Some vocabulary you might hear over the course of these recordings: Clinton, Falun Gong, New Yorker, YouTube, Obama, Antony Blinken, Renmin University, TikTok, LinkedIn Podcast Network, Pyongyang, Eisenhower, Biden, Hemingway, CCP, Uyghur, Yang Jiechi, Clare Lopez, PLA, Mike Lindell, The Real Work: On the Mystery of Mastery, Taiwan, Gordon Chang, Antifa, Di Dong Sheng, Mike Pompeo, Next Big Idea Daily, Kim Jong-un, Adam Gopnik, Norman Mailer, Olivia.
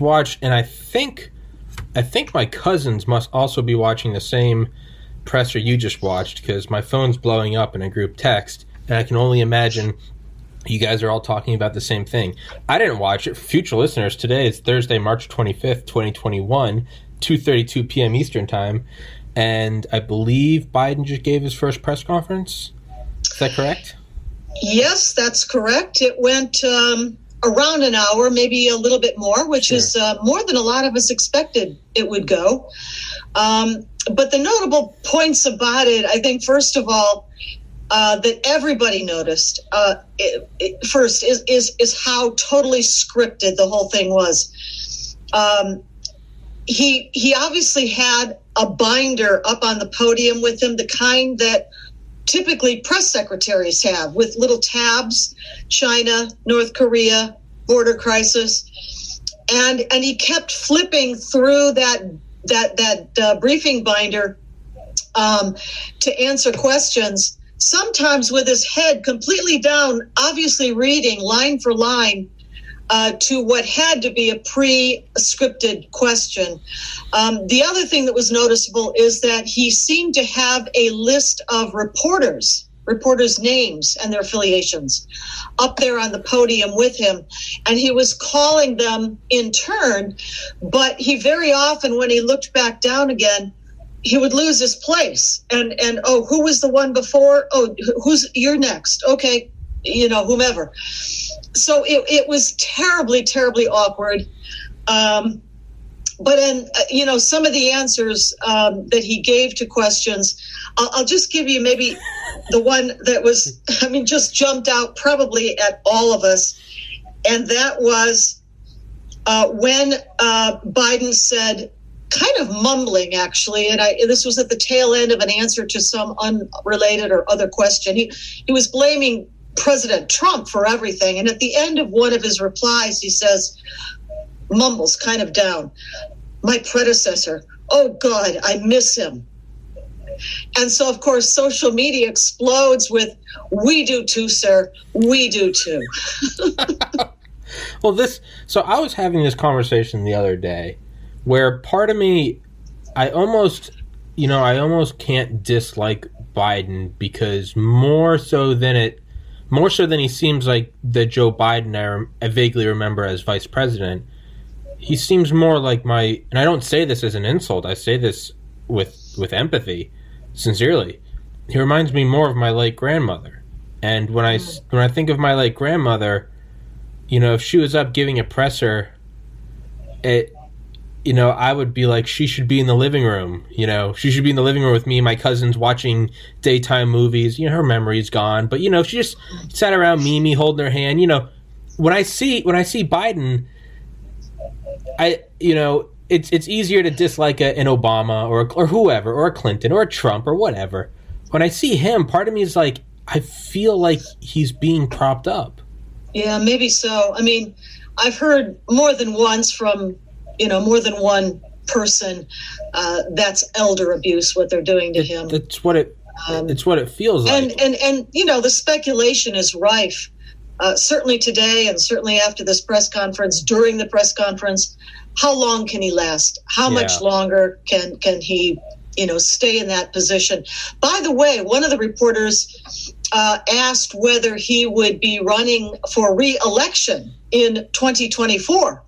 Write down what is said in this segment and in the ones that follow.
Watch, and I think my cousins must also be watching the same presser you just watched, because my phone's blowing up in a group text, and I can only imagine you guys are all talking about the same thing. I didn't watch it. For future listeners, today is Thursday, March 25th, 2021, 2:32 p.m. Eastern Time, and I believe Biden just gave his first press conference. Is that correct? Yes, that's correct. It went around an hour, maybe a little bit more, which is more than a lot of us expected it would go. But the notable points about it, I think, first of all, that everybody noticed first is how totally scripted the whole thing was. He obviously had a binder up on the podium with him, the kind that typically press secretaries have, with little tabs: China, North Korea, border crisis, and he kept flipping through that briefing binder to answer questions, sometimes with his head completely down, obviously reading line for line to what had to be a pre-scripted question. The other thing that was noticeable is that he seemed to have a list of reporters' names and their affiliations up there on the podium with him. And he was calling them in turn, but he very often, when he looked back down again, he would lose his place. And oh, who was the one before? Oh, you're next. Okay, whomever. So it was terribly, terribly awkward. But then, some of the answers that he gave to questions, I'll just give you maybe the one that was, just jumped out probably at all of us. And that was when Biden said, kind of mumbling, actually, and this was at the tail end of an answer to some unrelated or other question. He was blaming President Trump for everything. And at the end of one of his replies, he says, mumbles kind of down, "My predecessor, oh God, I miss him." And so, of course, social media explodes with, "We do too, sir. We do too." Well, so I was having this conversation the other day where part of me, I almost can't dislike Biden, because more so than he seems like the Joe Biden I vaguely remember as vice president, he seems more like and I don't say this as an insult, I say this with empathy, sincerely. He reminds me more of my late grandmother. And when I think of my late grandmother, if she was up giving a presser, I would be like, she should be in the living room. She should be in the living room with me and my cousins watching daytime movies. Her memory's gone, but she just sat around Mimi holding her hand. When I see Biden, it's easier to dislike an Obama or whoever, or a Clinton or a Trump or whatever. When I see him, part of me is like, I feel like he's being propped up. Yeah, maybe so. I've heard more than once from more than one person, that's elder abuse, what they're doing to him. That's what it feels like. And the speculation is rife, certainly today and certainly after this press conference, during the press conference. How long can he last? How much longer can he, stay in that position? By the way, one of the reporters asked whether he would be running for re-election in 2024.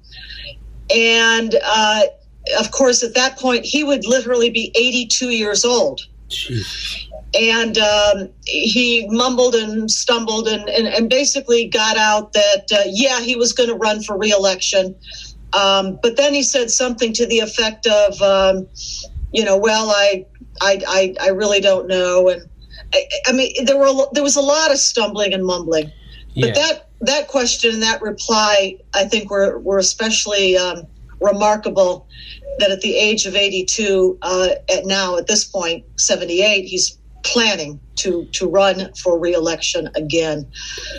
And, of course, at that point, he would literally be 82 years old. Jeez. And he mumbled and stumbled and basically got out that, he was going to run for re-election. But then he said something to the effect of, well, I really don't know. And there was a lot of stumbling and mumbling. But that question and that reply, I think, were especially remarkable that at the age of 82, at this point, 78, he's planning to run for re-election again.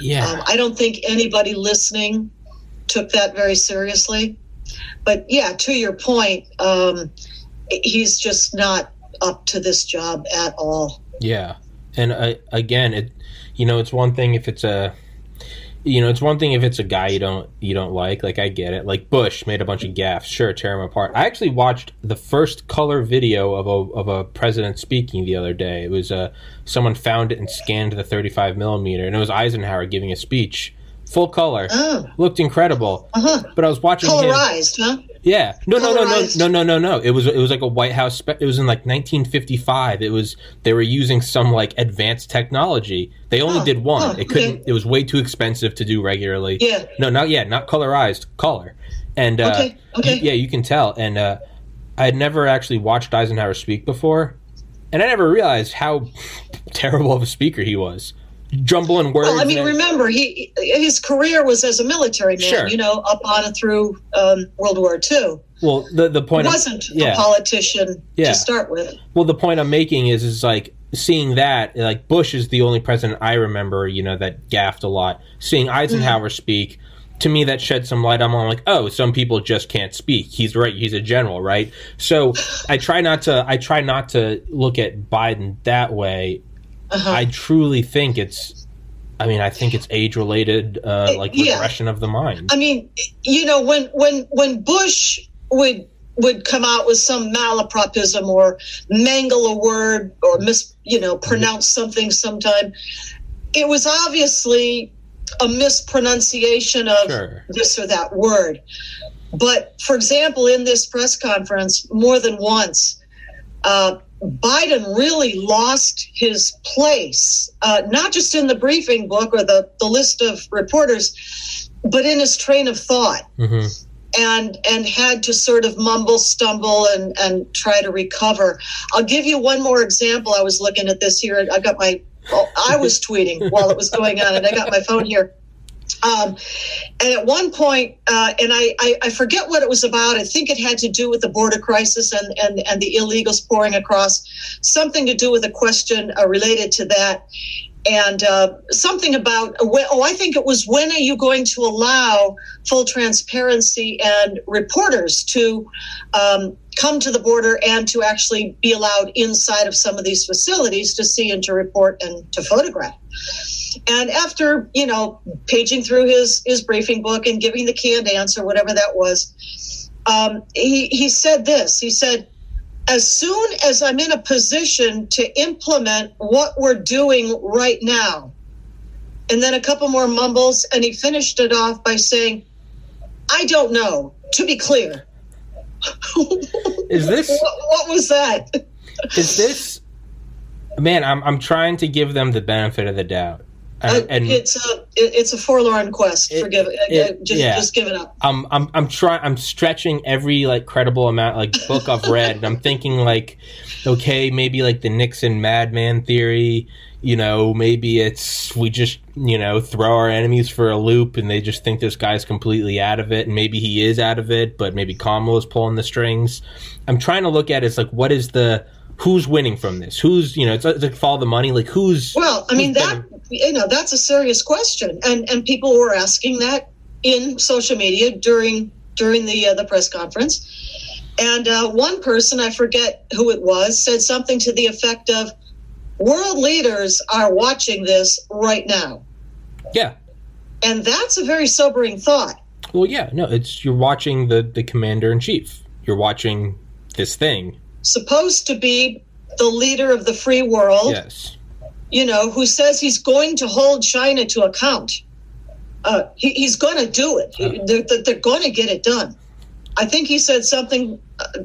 Yeah. I don't think anybody listening took that very seriously. But yeah, to your point, he's just not up to this job at all. Yeah. And again, it's one thing if it's a guy you don't like I get it. Like Bush made a bunch of gaffes, sure, tear him apart. I actually watched the first color video of a president speaking the other day. It was someone found it and scanned the 35 millimeter, and it was Eisenhower giving a speech, full color, looked incredible. Uh-huh. But I was watching polarized, him. Huh? Yeah, no. It was like a White House. It was in like 1955. It was they were using some like advanced technology. They only did one. It couldn't. Okay. It was way too expensive to do regularly. Yeah. No, not colorized. Color. And okay. Yeah, you can tell. And I had never actually watched Eisenhower speak before, and I never realized how terrible of a speaker he was. Jumbling words. Well, I mean, remember, his career was as a military man, sure. Up on and through World War II. Well, the point wasn't a politician to start with. Well, the point I'm making is like seeing that, like Bush is the only president I remember, that gaffed a lot. Seeing Eisenhower speak, to me, that shed some light. I'm like, oh, some people just can't speak. He's right. He's a general, right? So I try not to look at Biden that way. Uh-huh. I truly think it's age-related, regression of the mind. I mean, when Bush would come out with some malapropism or mangle a word or pronounce something sometime, it was obviously a mispronunciation of this or that word. But, for example, in this press conference, more than once, Biden really lost his place, not just in the briefing book or the list of reporters, but in his train of thought, and had to sort of mumble, stumble, and try to recover. I'll give you one more example. I was looking at this here. I was tweeting while it was going on, and I got my phone here. And at one point, and I forget what it was about. I think it had to do with the border crisis and the illegals pouring across, something to do with a question related to that. And something about, I think it was, when are you going to allow full transparency and reporters to come to the border and to actually be allowed inside of some of these facilities to see and to report and to photograph? And after, paging through his briefing book and giving the canned answer, whatever that was, he said this. He said, as soon as I'm in a position to implement what we're doing right now, and then a couple more mumbles, and he finished it off by saying, I don't know, to be clear. Is this? What was that? Is this? Man, I'm trying to give them the benefit of the doubt. And it's a forlorn quest. Just give it up. I'm trying. I'm stretching every credible amount book I've read, and I'm thinking okay, maybe the Nixon madman theory. Maybe it's we just throw our enemies for a loop, and they just think this guy's completely out of it, and maybe he is out of it, but maybe Kamala's pulling the strings. I'm trying to look at it as what is the who's winning from this? Who's it's like follow the money. Who's that's a serious question, and people were asking that in social media during the press conference, and one person, I forget who it was, said something to the effect of, "World leaders are watching this right now." Yeah, and that's a very sobering thought. Well, yeah, no, it's you're watching the commander in chief. You're watching this thing. Supposed to be the leader of the free world, yes. Who says he's going to hold China to account. He's going to do it. They're going to get it done. I think he said something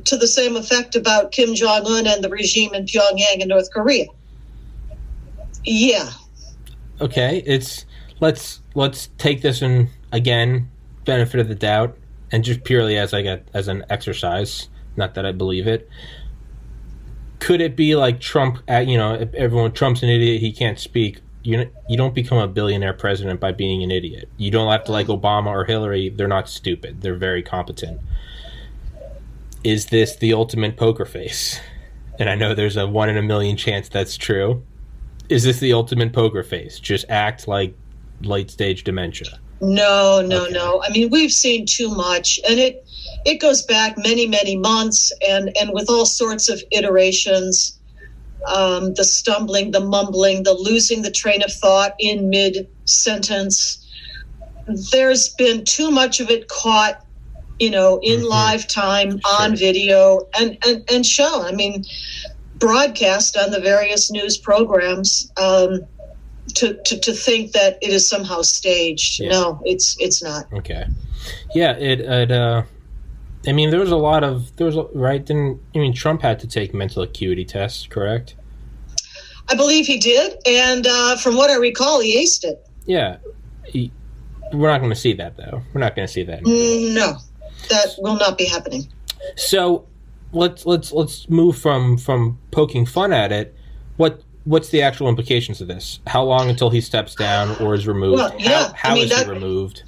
to the same effect about Kim Jong-un and the regime in Pyongyang and North Korea. Yeah. Okay, let's take this in, again, benefit of the doubt, and just purely as an exercise. Not that I believe it. Could it be like Trump, if everyone, Trump's an idiot, he can't speak. You don't become a billionaire president by being an idiot. You don't have to like Obama or Hillary. They're not stupid. They're very competent. is this the ultimate poker face? And I know there's a 1 in a million chance that's true. Is this the ultimate poker face? Just act like late stage dementia? No. I mean, we've seen too much, and it goes back many, many months, and with all sorts of iterations, the stumbling, the mumbling, the losing the train of thought in mid-sentence. There's been too much of it caught, in live time, on video, and shown. I mean, broadcast on the various news programs. To think that it is somehow staged. Yeah. No, it's not. Okay. Yeah. I mean, there was a lot, right? Trump had to take mental acuity tests, correct? I believe he did. And from what I recall, he aced it. Yeah. We're not going to see that though. We're not going to see that. No, that will not be happening. So let's move from poking fun at it. What's the actual implications of this? How long until he steps down or is removed? Well, yeah. How is he removed?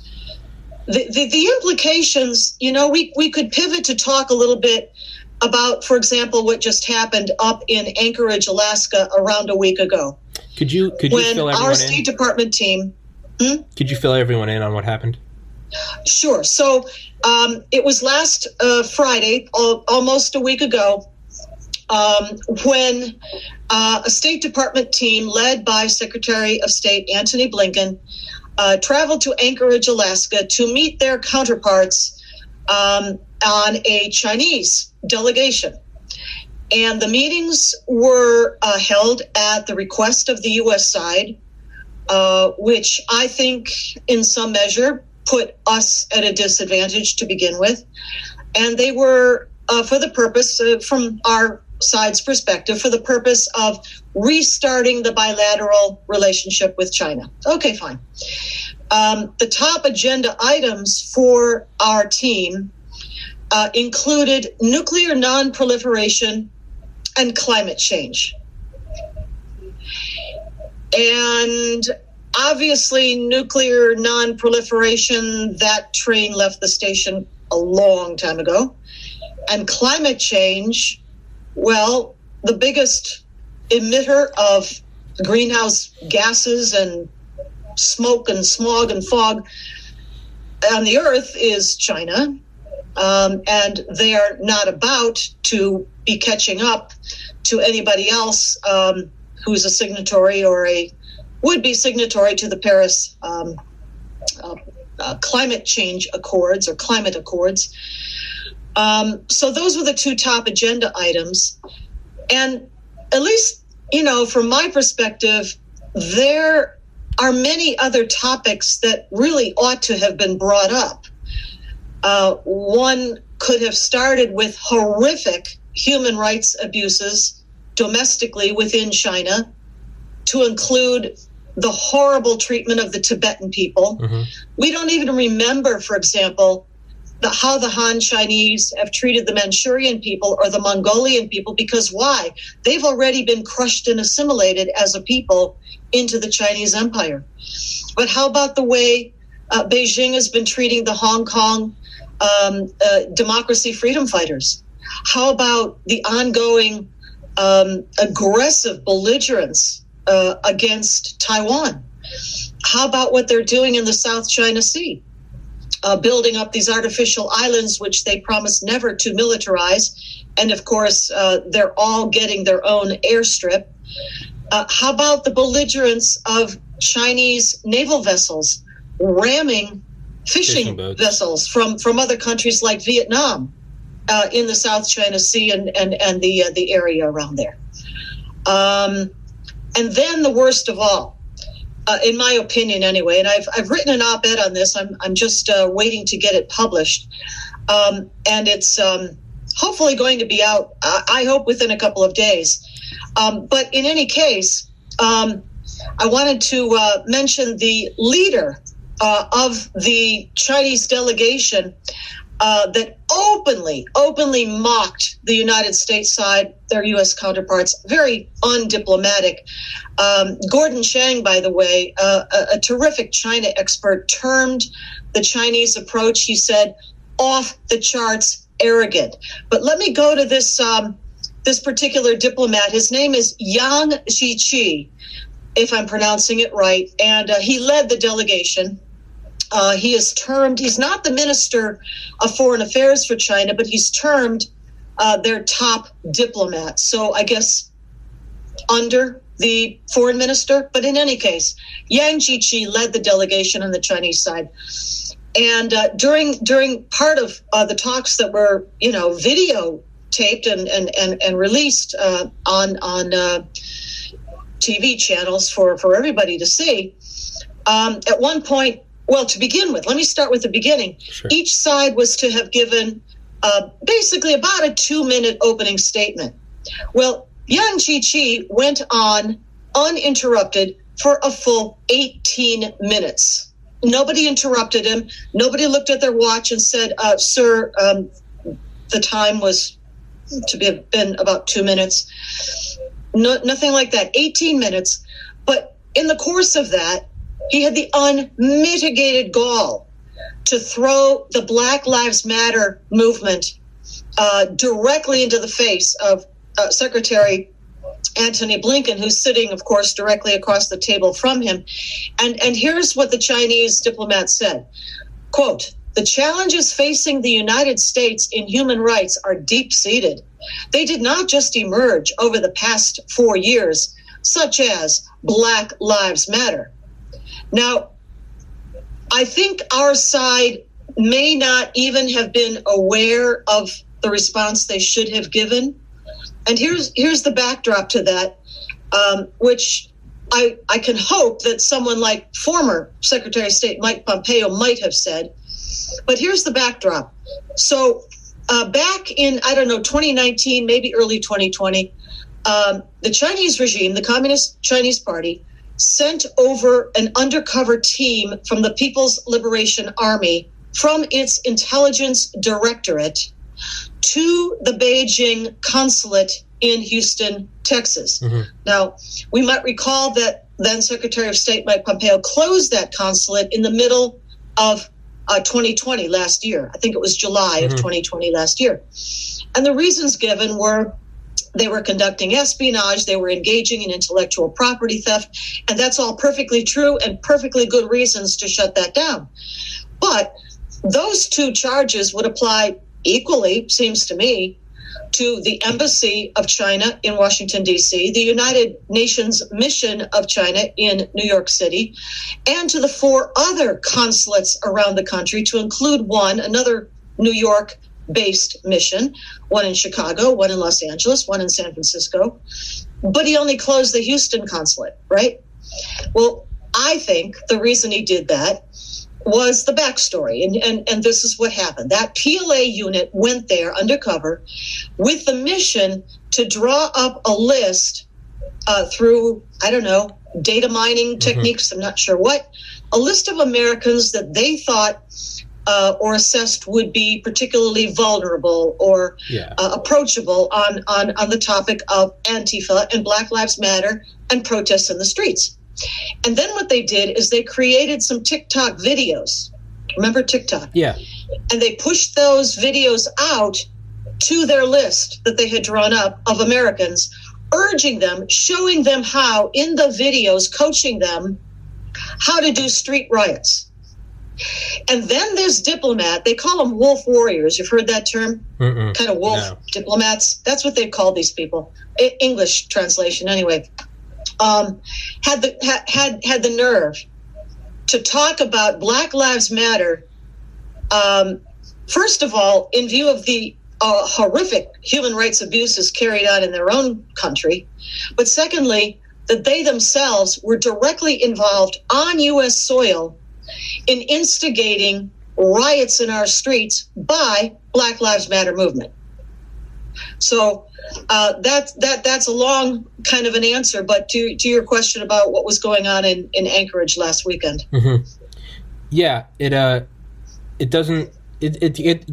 The implications, we could pivot to talk a little bit about, for example, what just happened up in Anchorage, Alaska, around a week ago. Could you fill everyone in? When our State Department team... Could you fill everyone in on what happened? Sure. So it was last Friday, almost a week ago, when a State Department team led by Secretary of State Antony Blinken traveled to Anchorage, Alaska to meet their counterparts on a Chinese delegation. And the meetings were held at the request of the U.S. side, which I think in some measure put us at a disadvantage to begin with. And they were for the purpose from our side's perspective, for the purpose of restarting the bilateral relationship with China. Okay, fine. The top agenda items for our team included nuclear non-proliferation and climate change. And obviously, nuclear non-proliferation, that train left the station a long time ago. And climate change, well, the biggest emitter of greenhouse gases and smoke and smog and fog on the earth is China. And they are not about to be catching up to anybody else who's a signatory or a would-be signatory to the Paris climate change accords or climate accords. So those were the two top agenda items. And at least, from my perspective, there are many other topics that really ought to have been brought up. One could have started with horrific human rights abuses domestically within China, to include the horrible treatment of the Tibetan people. Mm-hmm. We don't even remember, for example, how the Han Chinese have treated the Manchurian people or the Mongolian people, because why? They've already been crushed and assimilated as a people into the Chinese Empire. But how about the way Beijing has been treating the Hong Kong democracy freedom fighters? How about the ongoing aggressive belligerence against Taiwan? How about what they're doing in the South China Sea? Building up these artificial islands, which they promised never to militarize. And of course, they're all getting their own airstrip. How about the belligerence of Chinese naval vessels ramming fishing vessels from other countries like Vietnam in the South China Sea and the area around there? And then the worst of all, in my opinion, anyway, and I've written an op-ed on this. I'm just waiting to get it published, and it's hopefully going to be out. I hope within a couple of days. But in any case, I wanted to mention the leader of the Chinese delegation that openly mocked the United States side, their U.S. counterparts, very undiplomatic. Gordon Chang, by the way, a terrific China expert, termed the Chinese approach, he said, off the charts arrogant. But let me go to this this particular diplomat. His name is Yang Jiechi, if I'm pronouncing it right, and he led the delegation. He is termed, he's not the Minister of Foreign Affairs for China, but he's termed their top diplomat. So I guess under the foreign minister, but in any case, Yang Jiechi led the delegation on the Chinese side. And during part of the talks that were, you know, videotaped and released on TV channels for everybody to see, at one point, well, to begin with, let me start with the beginning. Sure. Each side was to have given basically about a 2-minute opening statement. Well, Yang Jiechi went on uninterrupted for a full 18 minutes. Nobody interrupted him. Nobody looked at their watch and said, sir, the time was to have been about 2 minutes. No, nothing like that, 18 minutes. But in the course of that, he had the unmitigated gall to throw the Black Lives Matter movement directly into the face of Secretary Antony Blinken, who's sitting, of course, directly across the table from him. And here's what the Chinese diplomat said, quote, "The challenges facing the United States in human rights are deep-seated. They did not just emerge over the past 4 years, such as Black Lives Matter." Now, I think our side may not even have been aware of the response they should have given. And here's the backdrop to that, which I can hope that someone like former Secretary of State Mike Pompeo might have said. But here's the backdrop. So back in, 2019, maybe early 2020, the Chinese regime, the Communist Chinese Party, sent over an undercover team from the People's Liberation Army from its intelligence directorate to the Beijing consulate in Houston, Texas. Mm-hmm. Now, we might recall that then Secretary of State Mike Pompeo closed that consulate in the middle of 2020 last year. I think it was July of 2020 last year. And the reasons given were they were conducting espionage, they were engaging in intellectual property theft, and that's all perfectly true and perfectly good reasons to shut that down. But those two charges would apply equally, seems to me, to the Embassy of China in Washington, D.C., the United Nations Mission of China in New York City, and to the 4 other consulates around the country, to include one, another New York-based mission, one in Chicago, one in Los Angeles, one in San Francisco. But he only closed the Houston consulate, right? Well, I think the reason he did that was the backstory, and this is what happened. That PLA unit went there undercover with the mission to draw up a list through, data mining techniques, I'm not sure what, a list of Americans that they thought or assessed would be particularly vulnerable or approachable on the topic of Antifa and Black Lives Matter and protests in the streets. And then what they did is they created some TikTok videos. Remember TikTok? Yeah. And they pushed those videos out to their list that they had drawn up of Americans, urging them, showing them how, in the videos, coaching them how to do street riots. And then this diplomat, they call them wolf warriors. You've heard that term? Kind of wolf diplomats. That's what they call these people. English translation, anyway. Had the nerve to talk about Black Lives Matter, first of all, in view of the horrific human rights abuses carried out in their own country, but secondly, that they themselves were directly involved on U.S. soil in instigating riots in our streets by Black Lives Matter movement. So that's a long kind of an answer, but to your question about what was going on in Anchorage last weekend. Yeah, it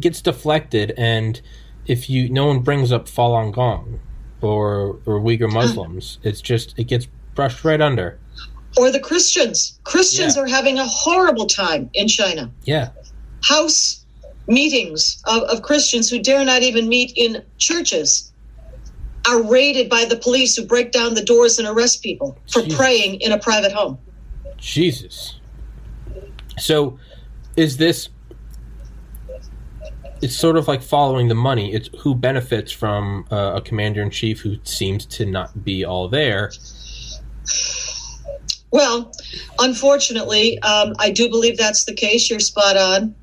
gets deflected, and if no one brings up Falun Gong or Uyghur Muslims, it gets brushed right under. Or the Christians. Christians are having a horrible time in China. Yeah. House meetings of Christians who dare not even meet in churches are raided by the police, who break down the doors and arrest people for praying in a private home. Jesus. So is this, it's sort of like following the money. It's who benefits from a commander-in-chief who seems to not be all there. Well, unfortunately, I do believe that's the case. You're spot on.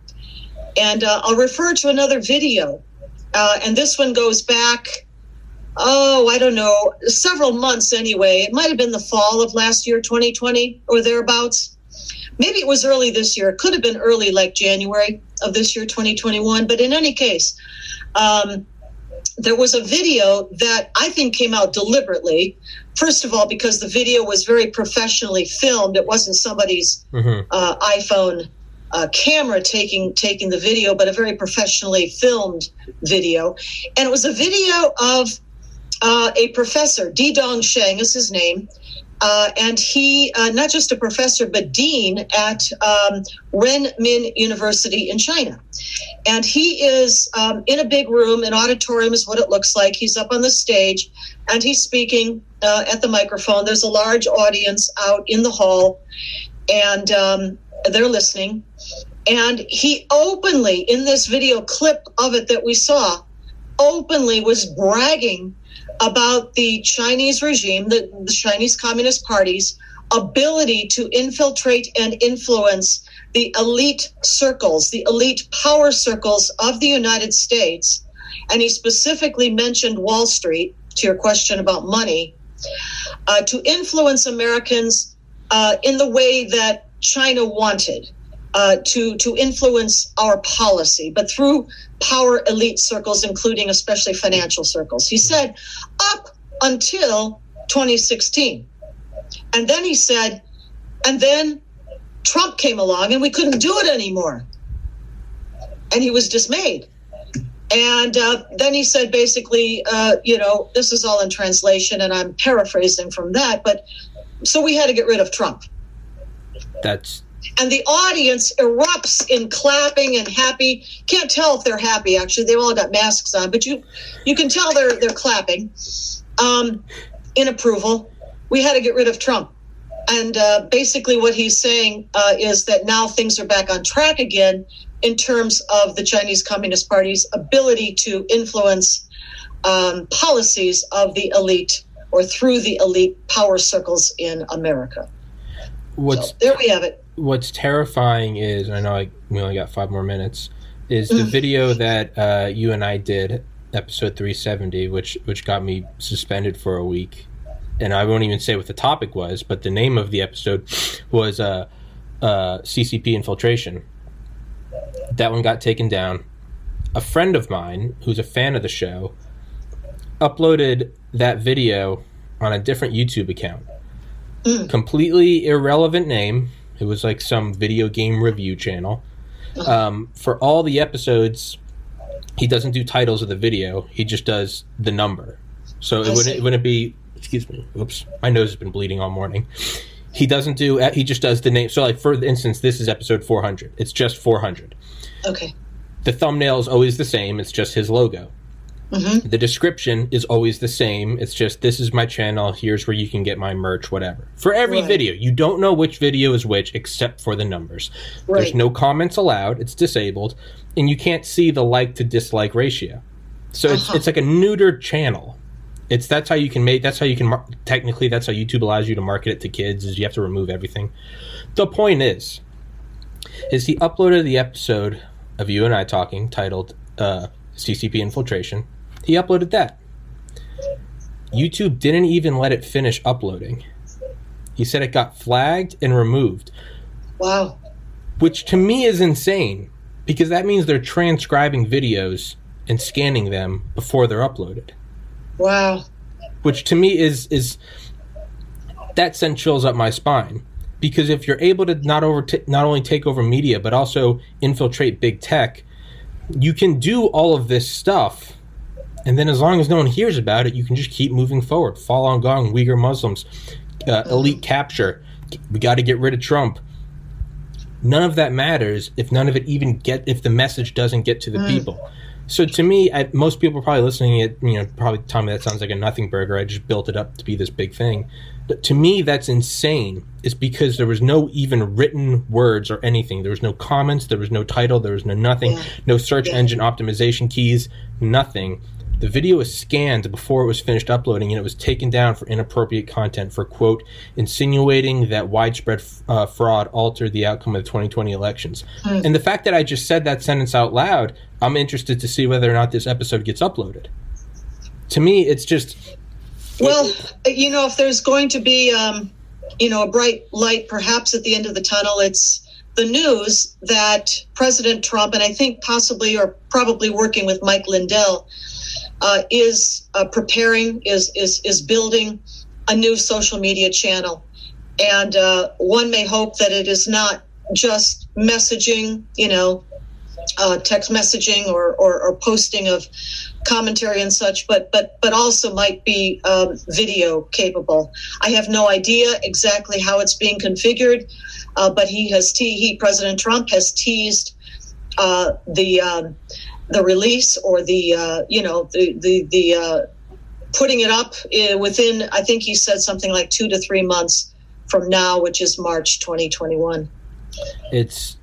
And I'll refer to another video. And this one goes back, I don't know, several months anyway. It might have been the fall of last year, 2020 or thereabouts. Maybe it was early this year. It could have been early, like January of this year, 2021. But in any case, there was a video that I think came out deliberately. First of all, because the video was very professionally filmed. It wasn't somebody's iPhone camera taking the video, but a very professionally filmed video. And it was a video of a professor, Di Dong Sheng is his name. And he, not just a professor, but dean at Renmin University in China. And he is in a big room, an auditorium is what it looks like. He's up on the stage and he's speaking at the microphone. There's a large audience out in the hall and they're listening. And he openly, in this video clip of it that we saw, openly was bragging about the Chinese regime, the Chinese Communist Party's ability to infiltrate and influence the elite circles, the elite power circles of the United States. And he specifically mentioned Wall Street, to your question about money, to influence Americans in the way that China wanted, to influence our policy, but through power elite circles, including especially financial circles. He said up until 2016. And then he said, and then Trump came along and we couldn't do it anymore. And he was dismayed. And then he said, basically, this is all in translation and I'm paraphrasing from that. But so we had to get rid of Trump. And the audience erupts in clapping and happy. Can't tell if they're happy, actually. They've all got masks on, but you can tell they're clapping in approval. We had to get rid of Trump. And basically what he's saying is that now things are back on track again in terms of the Chinese Communist Party's ability to influence policies of the elite or through the elite power circles in America. So there we have it. What's terrifying is, and I know we only got 5 more minutes, is the video that you and I did, episode 370, which got me suspended for a week. And I won't even say what the topic was, but the name of the episode was CCP Infiltration. That one got taken down. A friend of mine, who's a fan of the show, uploaded that video on a different YouTube account. Completely irrelevant name. It was like some video game review channel. For all the episodes, he doesn't do titles of the video. He just does the number. So it wouldn't be, excuse me, oops, my nose has been bleeding all morning. He just does the name. So like, for instance, this is episode 400. It's just 400. Okay. The thumbnail is always the same. It's just his logo. Mm-hmm. The description is always the same. It's just, this is my channel. Here's where you can get my merch, whatever. For every video, you don't know which video is which except for the numbers. Right. There's no comments allowed. It's disabled. And you can't see the like to dislike ratio. So it's like a neutered channel. Technically, that's how YouTube allows you to market it to kids, is you have to remove everything. The point is he uploaded the episode of you and I talking titled CCP Infiltration. He uploaded that. YouTube didn't even let it finish uploading. He said it got flagged and removed. Wow. Which to me is insane, because that means they're transcribing videos and scanning them before they're uploaded. Wow. Which to me is that sent chills up my spine, because if you're able to not only take over media but also infiltrate big tech, you can do all of this stuff, and then as long as no one hears about it, you can just keep moving forward. Falun Gong, Uyghur Muslims, elite capture. We got to get rid of Trump. None of that matters if none of it even if the message doesn't get to the people. So to me, most people probably listening, probably tell me that sounds like a nothing burger. I just built it up to be this big thing. But to me, that's insane. It's because there was no even written words or anything. There was no comments. There was no title. There was no nothing. Yeah. No search engine optimization keys. Nothing. The video was scanned before it was finished uploading, and it was taken down for inappropriate content for, quote, insinuating that widespread fraud altered the outcome of the 2020 elections. And the fact that I just said that sentence out loud, I'm interested to see whether or not this episode gets uploaded. To me, it's just... Well, if there's going to be, a bright light perhaps at the end of the tunnel, it's the news that President Trump, and I think possibly or probably working with Mike Lindell, is building a new social media channel. And one may hope that it is not just messaging, text messaging or posting of commentary and such, but also might be video capable. I have no idea exactly how it's being configured, but President Trump has teased the release or the putting it up within, I think he said something like 2 to 3 months from now, which is March 2021. It's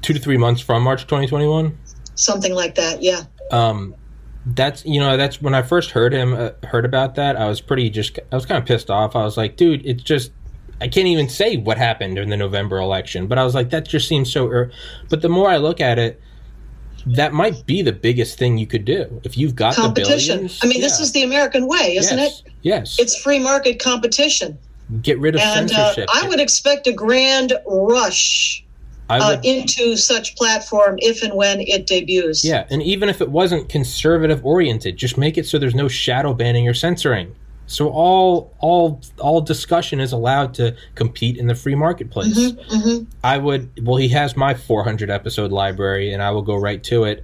2 to 3 months from March 2021? Something like that, yeah. That's when I first heard about that, I was kind of pissed off. I was like, dude, it's just, I can't even say what happened in the November election. But I was like, that just seems so, but the more I look at it, that might be the biggest thing you could do if you've got competition. The billions. I mean, this is the American way, isn't it? Yes. It's free market competition. Get rid of censorship. I would expect a grand rush into such platform if and when it debuts. Yeah, and even if it wasn't conservative oriented, just make it so there's no shadow banning or censoring. So all discussion is allowed to compete in the free marketplace. Mm-hmm, mm-hmm. He has my 400 episode library, and I will go right to it.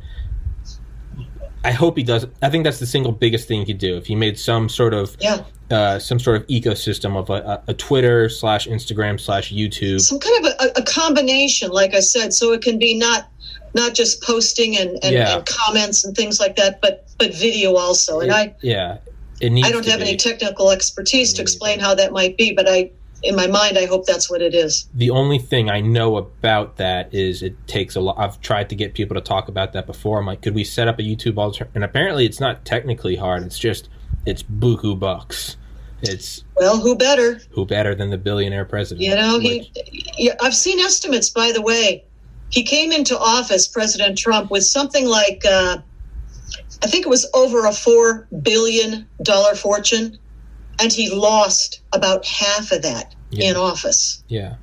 I hope he does. I think that's the single biggest thing he could do. If he made some sort of ecosystem of a Twitter /Instagram/YouTube, some kind of a combination, like I said, so it can be not just posting and comments and things like that, but video also. I don't have any technical expertise to explain how that might be, but in my mind, I hope that's what it is. The only thing I know about that is it takes a lot. I've tried to get people to talk about that before. I'm like, could we set up a YouTube alternative? And apparently it's not technically hard. It's just, it's buku bucks. Who better than the billionaire president? I've seen estimates, by the way. He came into office, President Trump, with something like... I think it was over a $4 billion fortune, and he lost about half of that in office. Yeah.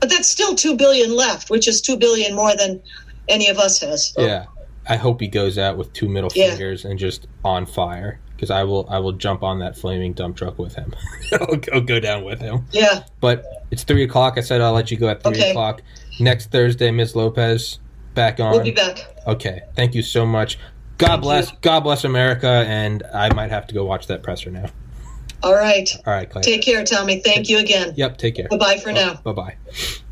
But that's still $2 billion left, which is $2 billion more than any of us has. So. Yeah. I hope he goes out with two middle fingers and just on fire, because I will jump on that flaming dump truck with him. I'll go down with him. Yeah. But it's 3 o'clock. I said I'll let you go at 3 o'clock. Next Thursday, Ms. Lopez, back on. We'll be back. Okay. Thank you so much. God bless America, and I might have to go watch that presser now. All right. All right, Claire. Take care, Tommy. Thank you again. Yep, take care. Bye-bye for now. Bye-bye.